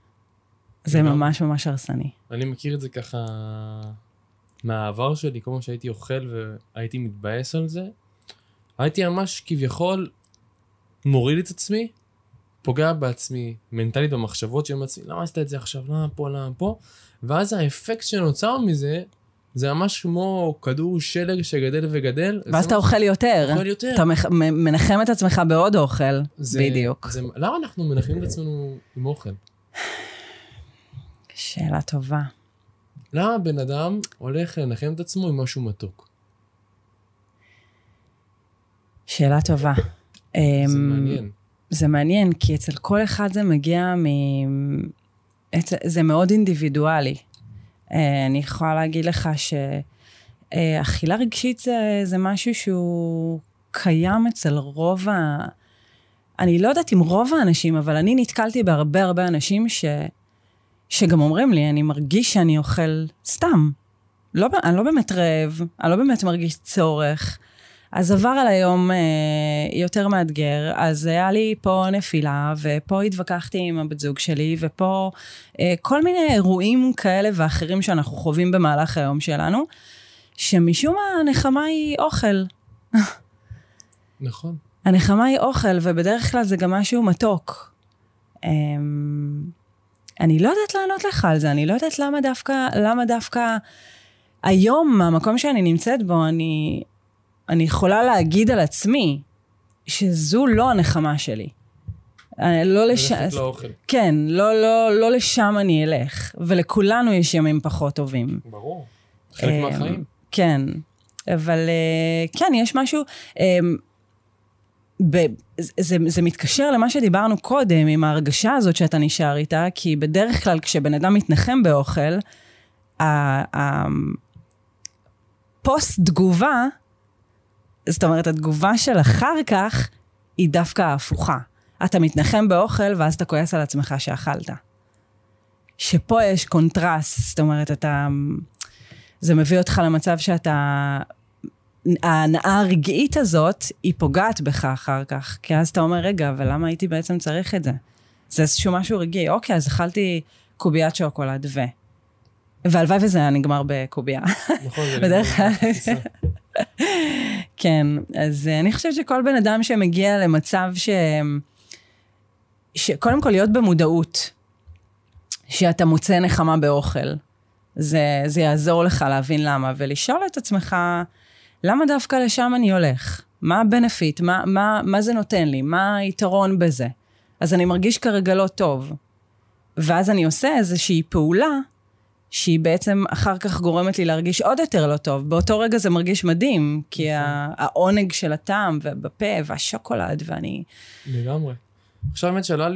זה ממש ממש הרסני. אני מכיר את זה ככה, מהעבר שלי, כמו שהייתי אוכל והייתי מתבאס על זה, הייתי ממש כביכול מוריד את עצמי, פוגע בעצמי, מנטלית במחשבות של עצמי, למה עשית את זה עכשיו, למה פה, למה פה, ואז האפקט שנוצר מזה, זה ממש כמו כדור שלג שגדל וגדל. ואז אתה אוכל יותר. אתה מנחם את עצמך בעוד אוכל, בדיוק. למה אנחנו מנחמים את עצמנו עם אוכל? שאלה טובה. למה בן אדם הולך לנחם את עצמו עם משהו מתוק? שאלה טובה. זה מעניין. זה מעניין, כי אצל כל אחד זה מגיע זה מאוד אינדיבידואלי. אני יכולה להגיד לך שאכילה רגשית זה משהו שהוא קיים אצל רוב אני לא יודעת אם רוב האנשים, אבל אני נתקלתי בהרבה הרבה אנשים שגם אומרים לי, אני מרגיש שאני אוכל סתם. אני לא באמת רעב, אני לא באמת מרגיש צורך. אז עבר על היום יותר מאתגר, אז היה לי פה נפילה, ופה התווכחתי עם הבת זוג שלי, ופה כל מיני אירועים כאלה ואחרים שאנחנו חווים במהלך היום שלנו, שמשום מה הנחמה היא אוכל. נכון. הנחמה היא אוכל, ובדרך כלל זה גם משהו מתוק. אני לא יודעת לענות לך על זה, אני לא יודעת למה דווקא היום, המקום שאני נמצאת בו, אני יכולה להגיד על עצמי, שזו לא הנחמה שלי. לא לשם... ללכת לאוכל. כן, לא, לא, לא לשם אני אלך. ולכולנו יש ימים פחות טובים. ברור. חלק מהחיים. כן. אבל כן, יש משהו... זה מתקשר למה שדיברנו קודם, עם ההרגשה הזאת שאתה נשאר איתה, כי בדרך כלל כשבן אדם מתנחם באוכל, הפוסט תגובה... זאת אומרת, התגובה של אחר כך היא דווקא ההפוכה. אתה מתנחם באוכל, ואז אתה כועס על עצמך שאכלת. שפה יש קונטרסט, זאת אומרת, זה מביא אותך למצב ההנאה הרגעית הזאת, היא פוגעת בך אחר כך. כי אז אתה אומר, רגע, אבל למה הייתי בעצם צריך את זה? זה איזשהו משהו רגעי. אוקיי, אז אכלתי קוביית שוקולד והלוואי וזה היה נגמר בקוביה. נכון, זה בדרך כלל. כן, אז אני חושבת שכל בן אדם שמגיע למצב שקודם כל להיות במודעות, שאתה מוצא נחמה באוכל, זה יעזור לך להבין למה, ולשאול את עצמך, למה דווקא לשם אני הולך? מה הבנפיט? מה זה נותן לי? מה היתרון בזה? אז אני מרגיש כרגע לא טוב, ואז אני עושה איזושהי פעולה, שהיא בעצם אחר כך גורמת לי להרגיש עוד יותר לא טוב. באותו רגע זה מרגיש מדהים, כי העונג של הטעם, ובפה, והשוקולד, ואני... לגמרי. עכשיו באמת שעלה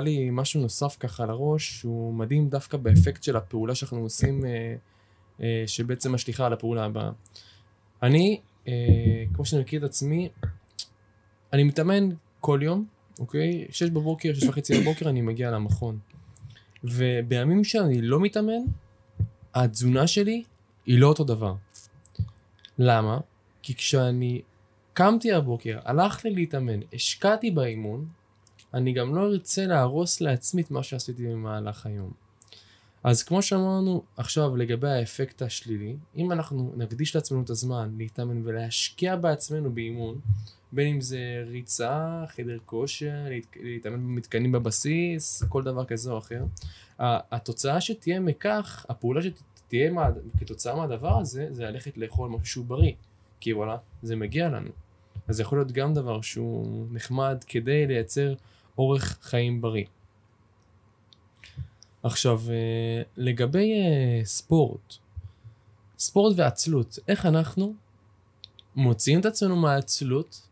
לי משהו נוסף ככה לראש, שהוא מדהים דווקא באפקט של הפעולה שאנחנו עושים, שבעצם משליחה על הפעולה הבאה. אני, כמו שאני מכיר את עצמי, אני מתאמן כל יום, אוקיי? 6:30 בבוקר, אני מגיע למכון. ובימים שאני לא מתאמן, התזונה שלי היא לא אותו דבר. למה? כי כשאני קמתי הבוקר, הלכתי להתאמן, השקעתי באימון, אני גם לא ארצה להרוס לעצמי את מה שעשיתי במהלך היום. אז כמו שאמרנו עכשיו לגבי האפקט השלילי, אם אנחנו נקדיש לעצמנו את הזמן להתאמן ולהשקיע בעצמנו באימון, בין אם זה ריצה, חדר כושר, להתאמן במתקנים בבסיס, כל דבר כזה או אחר. התוצאה שתהיה מכך, הפעולה שתהיה כתוצאה מהדבר הזה, זה ללכת לאכול משהו בריא, כי וואלה, זה מגיע לנו. אז זה יכול להיות גם דבר שהוא נחמד כדי לייצר אורך חיים בריא. עכשיו, לגבי ספורט, ספורט ועצלות, איך אנחנו מוציאים את עצמנו מהעצלות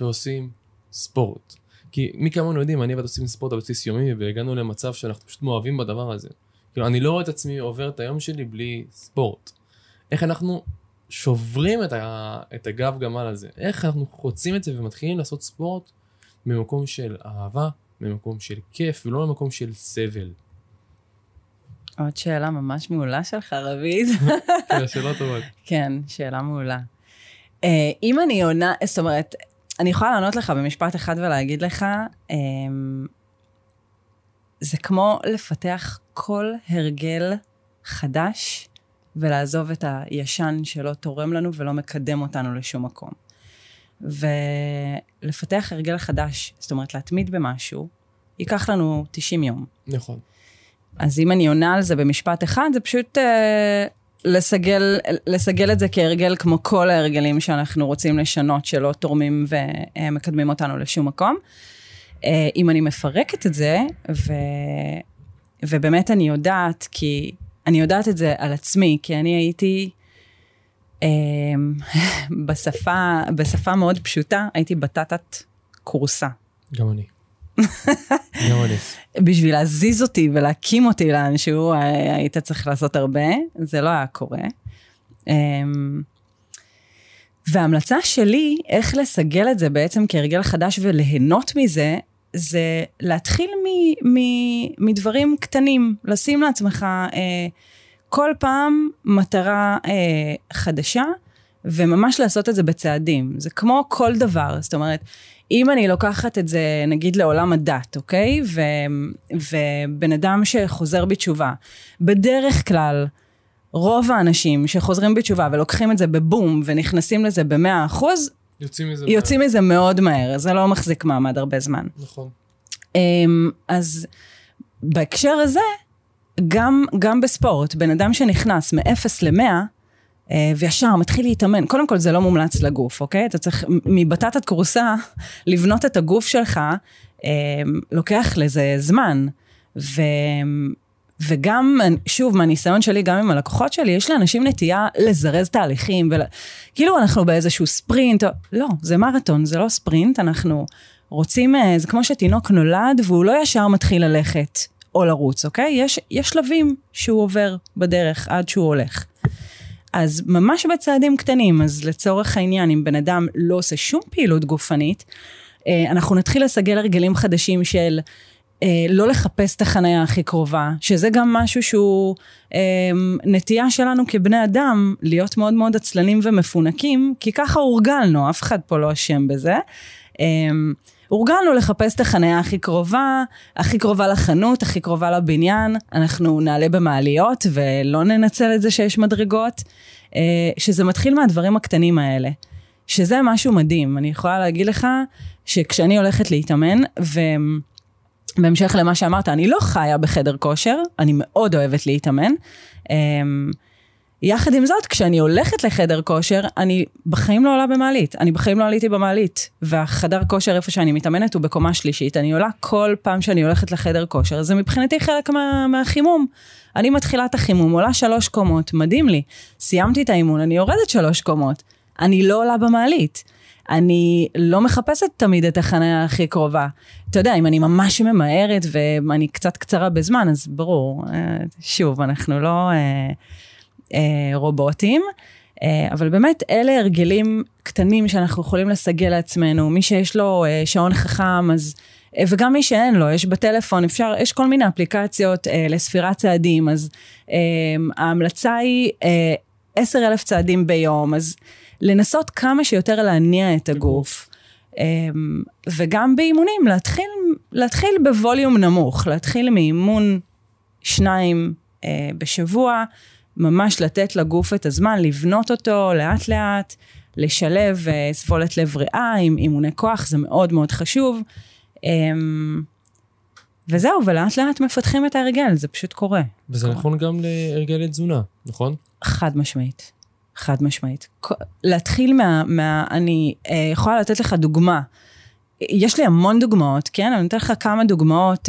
ועושים ספורט? כי מי כמונו יודעים, אני ואת עושים ספורט בבסיס יומי, והגענו למצב שאנחנו פשוט מאוהבים בדבר הזה. כאילו, אני לא רואה את עצמי עובר את היום שלי בלי ספורט. איך אנחנו שוברים את הגב גמל הזה? איך אנחנו חוצים את זה ומתחילים לעשות ספורט במקום של אהבה, במקום של כיף, ולא במקום של סבל? עוד שאלה ממש מעולה שלך, רביד. כן, שאלה טובה. כן, שאלה מעולה. אם אני עונה, זאת אומרת, אני יכולה לענות לך במשפט אחד ולהגיד לך, זה כמו לפתח כל הרגל חדש, ולעזוב את הישן שלא תורם לנו ולא מקדם אותנו לשום מקום. ולפתח הרגל חדש, זאת אומרת, להתמיד במשהו, ייקח לנו 90 יום. נכון. אז אם אני עונה על זה במשפט אחד, זה פשוט לסגל את זה כהרגל, כמו כל ההרגלים שאנחנו רוצים לשנות, שלא תורמים ומקדמים אותנו לשום מקום. אם אני מפרקת את זה, ובאמת אני יודעת, כי אני יודעת את זה על עצמי, כי אני הייתי בשפה מאוד פשוטה, הייתי בטטת קורסה. גם אני. בשביל להזיז אותי ולהקים אותי לאנשהו, היית צריך לעשות הרבה, זה לא היה קורה. וההמלצה שלי, איך לסגל את זה בעצם כהרגל חדש וליהנות מזה, זה להתחיל מדברים קטנים, לשים לעצמך כל פעם מטרה חדשה, וממש לעשות את זה בצעדים. זה כמו כל דבר, זאת אומרת, אם אני לוקחת את זה, נגיד, לעולם הדת, אוקיי? ובן אדם שחוזר בתשובה, בדרך כלל, רוב האנשים שחוזרים בתשובה ולוקחים את זה בבום, ונכנסים לזה ב100%, יוצאים מזה מאוד מהר. זה לא מחזיק מעמד הרבה זמן. נכון. אז בהקשר הזה, גם בספורט, בן אדם שנכנס מ0 ל-100, וישר מתחיל להתאמן. קודם כל, זה לא מומלץ לגוף, אוקיי? אתה צריך מבטת התקורסה לבנות את הגוף שלך, לוקח לזה זמן. וגם, שוב, מהניסיון שלי, גם עם הלקוחות שלי, יש לאנשים נטייה לזרז תהליכים, כאילו אנחנו באיזשהו ספרינט, לא, זה מרתון, זה לא ספרינט, אנחנו רוצים, זה כמו שתינוק נולד, והוא לא ישר מתחיל ללכת או לרוץ, אוקיי? יש שלבים שהוא עובר בדרך עד שהוא הולך. אז ממש בצעדים קטנים, אז לצורך העניין, אם בן אדם לא עושה שום פעילות גופנית, אנחנו נתחיל לסגל הרגלים חדשים של לא לחפש את החניה הכי קרובה, שזה גם משהו שהוא נטייה שלנו כבני אדם, להיות מאוד מאוד עצלנים ומפונקים, כי ככה הורגלנו, אף אחד פה לא אשם בזה, הורגלנו לחפש את החניה הכי קרובה, הכי קרובה לחנות, הכי קרובה לבניין, אנחנו נעלה במעליות ולא ננצל את זה שיש מדרגות, שזה מתחיל מהדברים הקטנים האלה, שזה משהו מדהים. אני יכולה להגיד לך שכשאני הולכת להתאמן, ובהמשך למה שאמרת, אני לא חיה בחדר כושר, אני מאוד אוהבת להתאמן, יחד עם זאת, כשאני הולכת לחדר כושר, אני בחיים לא עולה במעלית. אני בחיים לא עליתי במעלית. והחדר כושר, איפה שאני מתאמנת, הוא בקומה שלישית. אני עולה כל פעם שאני הולכת לחדר כושר. זה מבחינתי חלק מהחימום. אני מתחילה את החימום, עולה 3 קומות. מדהים לי. סיימתי את האימון, אני יורדת 3 קומות. אני לא עולה במעלית. אני לא מחפשת תמיד את החניה הכי קרובה. אתה יודע, אם אני ממש ממהרת, ואני קצת קצרה בזמן, אז ברור. שוב, אנחנו לא רובוטים, אבל באמת אלה הרגלים קטנים שאנחנו יכולים לסגל לעצמנו. מי שיש לו שעון חכם, אז, וגם מי שאין לו, יש בטלפון, אפשר, יש כל מיני אפליקציות לספירת צעדים, אז ההמלצה היא 10,000 צעדים ביום, אז לנסות כמה שיותר להניע את הגוף, וגם באימונים, להתחיל בווליום נמוך, להתחיל מאימון 2 בשבוע, ממש לתת לגוף את הזמן, לבנות אותו לאט לאט, לשלב ספולת לב ריאה עם אימוני כוח, זה מאוד מאוד חשוב. וזהו, ולאט לאט מפתחים את ההרגל, זה פשוט קורה. וזה נכון גם להרגלי תזונה, נכון? חד משמעית, חד משמעית. להתחיל אני יכולה לתת לך דוגמה, יש לי המון דוגמאות, כן? אני אתן לך כמה דוגמאות,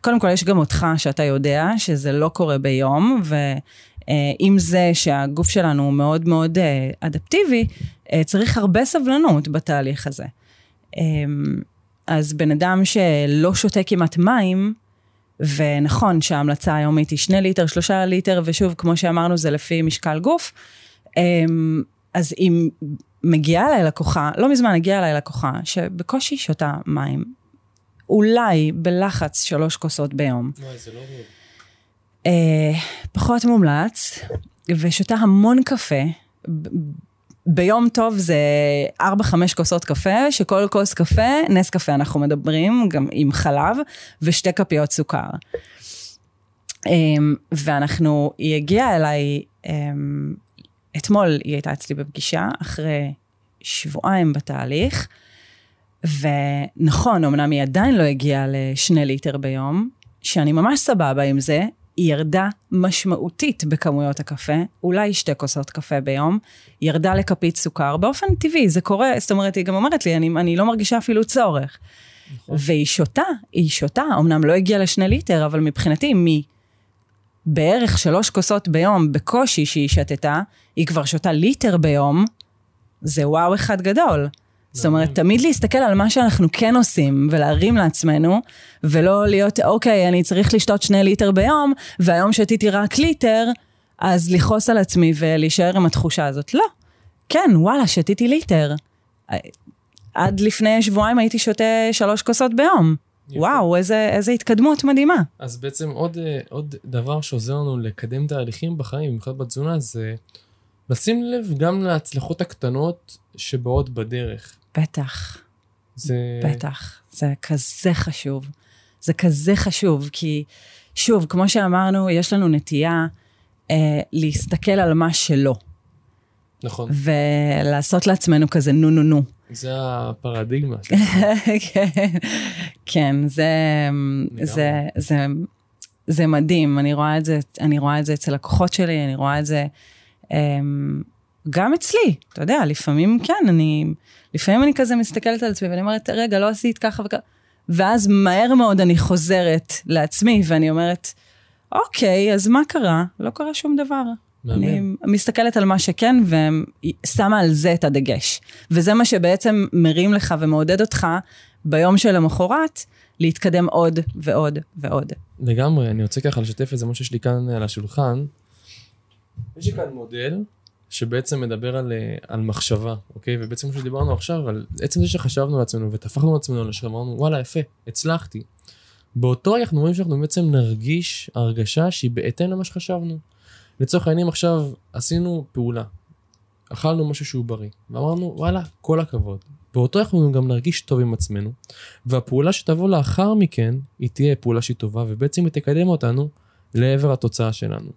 קודם כל יש גם אותך שאתה יודע שזה לא קורה ביום, ועם זה שהגוף שלנו הוא מאוד מאוד אדפטיבי, צריך הרבה סבלנות בתהליך הזה. אז בן אדם שלא שותה כמעט מים, ונכון שההמלצה היומית היא 2 ליטר, 3 ליטר, ושוב, כמו שאמרנו, זה לפי משקל גוף, אז אם מגיעה אליי לקוחה, לא מזמן הגיעה אליי לקוחה, שבקושי שותה מים, אולי בלחץ 3 כוסות ביום. זה לא רוב. פחות מומלץ, ושותה המון קפה, ביום טוב זה 4-5 כוסות קפה, שכל כוס קפה, נס קפה אנחנו מדברים, גם עם חלב, ו2 כפיות סוכר. ואנחנו, היא הגיעה אליי, אתמול היא הייתה אצלי בפגישה, אחרי שבועיים בתהליך, ונכון, אמנם היא עדיין לא הגיעה ל2 ליטר ביום, שאני ממש סבבה עם זה, היא ירדה משמעותית בכמויות הקפה, אולי 2 כוסות קפה ביום, ירדה לכפית סוכר, באופן טבעי, זה קורה, זאת אומרת, היא גם אומרת לי, אני לא מרגישה אפילו צורך, נכון. והיא שותה, אמנם לא הגיעה ל2 ליטר, אבל מבחינתי, בערך 3 כוסות ביום, בקושי שהיא שתתה, היא כבר שותה ליטר ביום, זה וואו אחד גדול. זאת אומרת, תמיד להסתכל על מה שאנחנו כן עושים, ולהרים לעצמנו, ולא להיות, אוקיי, אני צריך לשתות 2 ליטר ביום, והיום שתיתי רק ליטר, אז לחוס על עצמי ולהישאר עם התחושה הזאת. לא. כן, וואלה, שתיתי ליטר. עד לפני שבועיים הייתי שותה 3 כוסות ביום. וואו, איזה התקדמות מדהימה. אז בעצם עוד דבר שעוזר לנו לקדם תהליכים בחיים, במיוחד בתזונה, זה לשים לב גם להצלחות הקטנות שבאות בדרך. בטח. בטח. זה כזה חשוב. זה כזה חשוב, כי שוב, כמו שאמרנו, יש לנו נטייה להסתכל על מה שלא. נכון. ולעשות לעצמנו כזה נו נו נו. זה הפרדיגמה. כן, זה מדהים. אני רואה את זה אצל לקוחות שלי, אני רואה את זה גם אצלי. אתה יודע, לפעמים כן, לפעמים אני כזה מסתכלת על עצמי, ואני אומרת, רגע, לא עשית ככה וככה. ואז מהר מאוד אני חוזרת לעצמי, ואני אומרת, אוקיי, אז מה קרה? לא קרה שום דבר. אני מסתכלת על מה שכן, ושמה על זה את הדגש. וזה מה שבעצם מרים לך ומעודד אותך, ביום של המחורת, להתקדם עוד ועוד ועוד. לגמרי, אני רוצה ככה לשתף את זה, מה שיש לי כאן על השולחן. יש לי כאן מודל, שבעצם מדבר על מחשבה, אוקיי? ובעצם כמו שדיברנו עכשיו, על עצם זה שחשבנו לעצמנו, וטפחנו לעצמנו, שאמרנו, וואלה, יפה, הצלחתי. באותו אנחנו רואים שאנחנו בעצם נרגיש הרגשה שהיא בהתאם למה שחשבנו. לצורך העניין עכשיו עשינו פעולה, אכלנו משהו שהוא בריא, ואמרנו, וואלה, כל הכבוד. באותו אנחנו גם נרגיש טוב עם עצמנו, והפעולה שתבוא לאחר מכן, היא תהיה פעולה שהיא טובה, ובעצם היא תקדם אותנו לעבר התוצאה שלנו.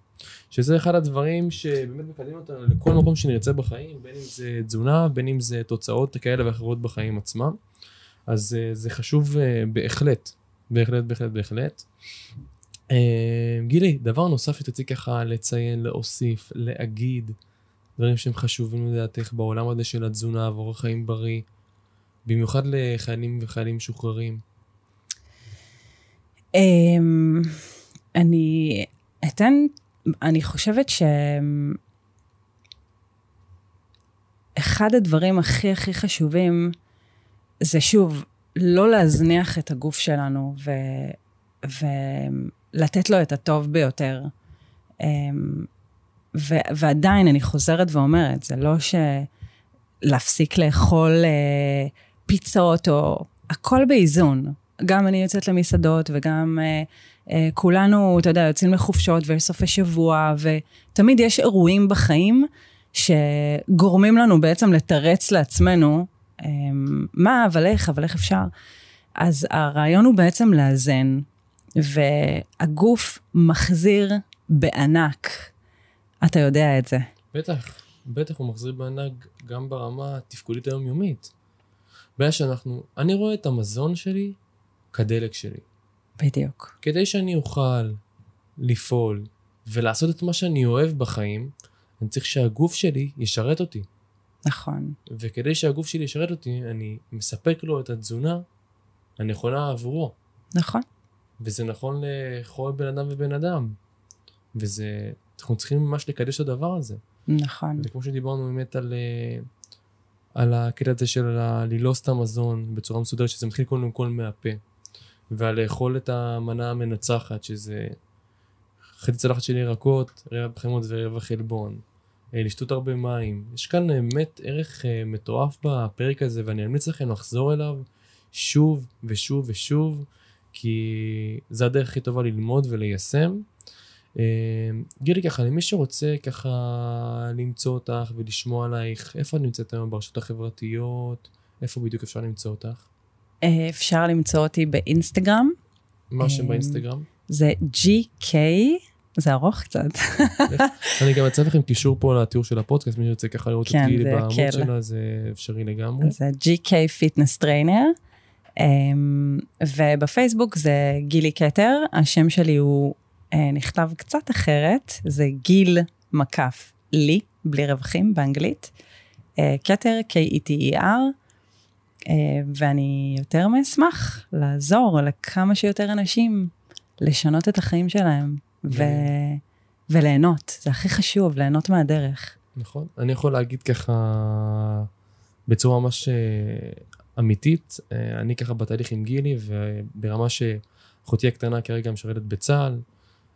שזה אחד הדברים שבאמת מקדם אותנו לכל מקום שנרצה בחיים, בין אם זה תזונה, בין אם זה תוצאות כאלה ואחרות בחיים עצמם. אז זה חשוב בהחלט, בהחלט, בהחלט, בהחלט. גילי, דבר נוסף שתצאי ככה לציין, להוסיף, להגיד, דברים שהם חשובים לדעתך בעולם הזה של התזונה ואורח חיים בריא, במיוחד לחיילים וחיילים שוחררים. אני חושבת שאחד הדברים הכי הכי חשובים זה שוב, לא להזניח את הגוף שלנו ולתת לו את הטוב ביותר. ועדיין אני חוזרת ואומרת, זה לא להפסיק לאכול פיצות או הכל באיזון. גם אני יוצאת למסעדות וגם כולנו, אתה יודע, יוצאים לחופשות ויש סופי שבוע, ותמיד יש אירועים בחיים שגורמים לנו בעצם לתרץ לעצמנו, מה, אבל איך אפשר? אז הרעיון הוא בעצם לאזן, והגוף מחזיר בענק. אתה יודע את זה. בטח הוא מחזיר בענק גם ברמה התפקודית היומיומית. אני רואה את המזון שלי כדלק שלי. בדיוק. כדי שאני אוכל לפעול ולעשות את מה שאני אוהב בחיים, אני צריך שהגוף שלי ישרת אותי. נכון. וכדי שהגוף שלי ישרת אותי, אני מספק לו את התזונה הנכונה עבורו. נכון. וזה נכון לכל בן אדם ובן אדם. וזה, אנחנו צריכים ממש לקדש את הדבר הזה. נכון. וכמו שדיברנו באמת על הקטע הזה של ללעוס את המזון בצורה מסודרת, שזה מתחיל קודם כל מהפה. ועל לאכול את המנה המנצחת, שזה חצי צלחת של ירקות, רבע בחמות ורבע חלבון. לשתות הרבה מים. יש כאן באמת ערך מטורף בפרק הזה, ואני אמליץ לכם לחזור אליו שוב ושוב ושוב, כי זה הדרך הכי טובה ללמוד וליישם. גילי, ככה, למי שרוצה ככה למצוא אותך ולשמוע עלייך, איפה את נמצאת היום ברשתות החברתיות? איפה בדיוק אפשר למצוא אותך? אפשר למצוא אותי באינסטגרם. מה שם באינסטגרם? זה GK, זה ארוך קצת. אני גם אצא לכם קישור פה לתיאור של הפודקאסט, מי שרוצה ככה לראות את גילי בעמוד שלה, זה אפשרי לגמרי. זה GK Fitness Trainer. ובפייסבוק זה גילי כתר, השם שלי הוא נכתב קצת אחרת, זה גיל מקף לי, בלי רווחים באנגלית, כתר, K-E-T-E-R, ואני יותר מאשמח לעזור לכמה שיותר אנשים לשנות את החיים שלהם, וליהנות, זה הכי חשוב, ליהנות מהדרך. נכון, אני יכול להגיד ככה בצורה ממש אמיתית, אני ככה בתהליך עם גילי, וברמה שאחותי הקטנה כרגע משרתת בצה"ל,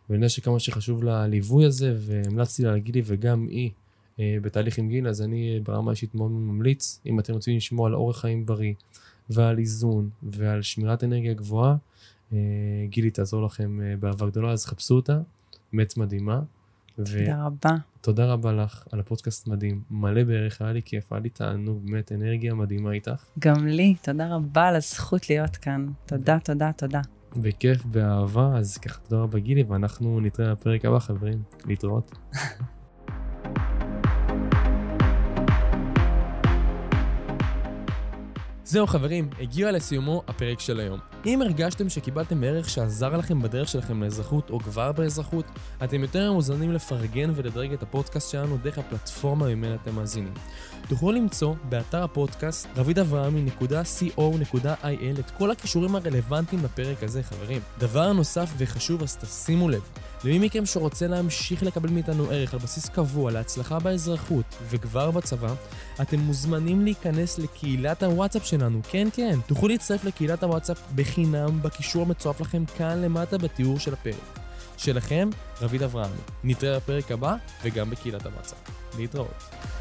ואני יודע שכמה שחשוב לליווי הזה, והמלצתי לה לגילי וגם היא בתהליך עם גילי, אז אני ברמה אישית מאוד ממליץ, אם אתם רוצים לשמוע על אורח חיים בריא, ועל איזון, ועל שמירת אנרגיה גבוהה, גילי תעזור לכם באהבה גדולה, אז חפשו אותה, באמת מדהימה. תודה רבה. תודה רבה לך על הפודקאסט מדהים, מלא בערך, היה לי כיף, היה לי תענוג, באמת אנרגיה מדהימה איתך. גם לי, תודה רבה על הזכות להיות כאן, תודה, תודה, תודה. בכיף, באהבה, אז ככה תודה רבה גילי, ואנחנו נתראה בפרק הבא חברים, להתראות. זהו חברים, הגיע לסיומו הפרק של היום. אם הרגשתם שקיבלתם ערך שעזר לכם בדרך שלכם לאזרחות או כבר באזרחות, אתם יותר מוזמנים לפרגן ולדרג את הפודקאסט שלנו דרך הפלטפורמה ממנה אתם מאזינים. תוכלו למצוא באתר הפודקאסט ravidavrahami.co.il את כל הכישורים הרלוונטיים לפרק הזה חברים. דבר נוסף וחשוב, אז תשימו לב, למי מכם שרוצה להמשיך לקבל מאיתנו ערך על בסיס קבוע להצלחה באזרחות וכבר בצבא, אתם מוזמנים להיכנס לקהילת הוואטסאפ שלנו. כן, כן, תוכלו להצטרף לקהילת הוואטסאפ בחינם בקישור המצורף לכם כאן למטה בתיאור של הפרק. שלכם, רביד אברהמי. נתראה בפרק הבא וגם בקהילת הוואטסאפ. להתראות.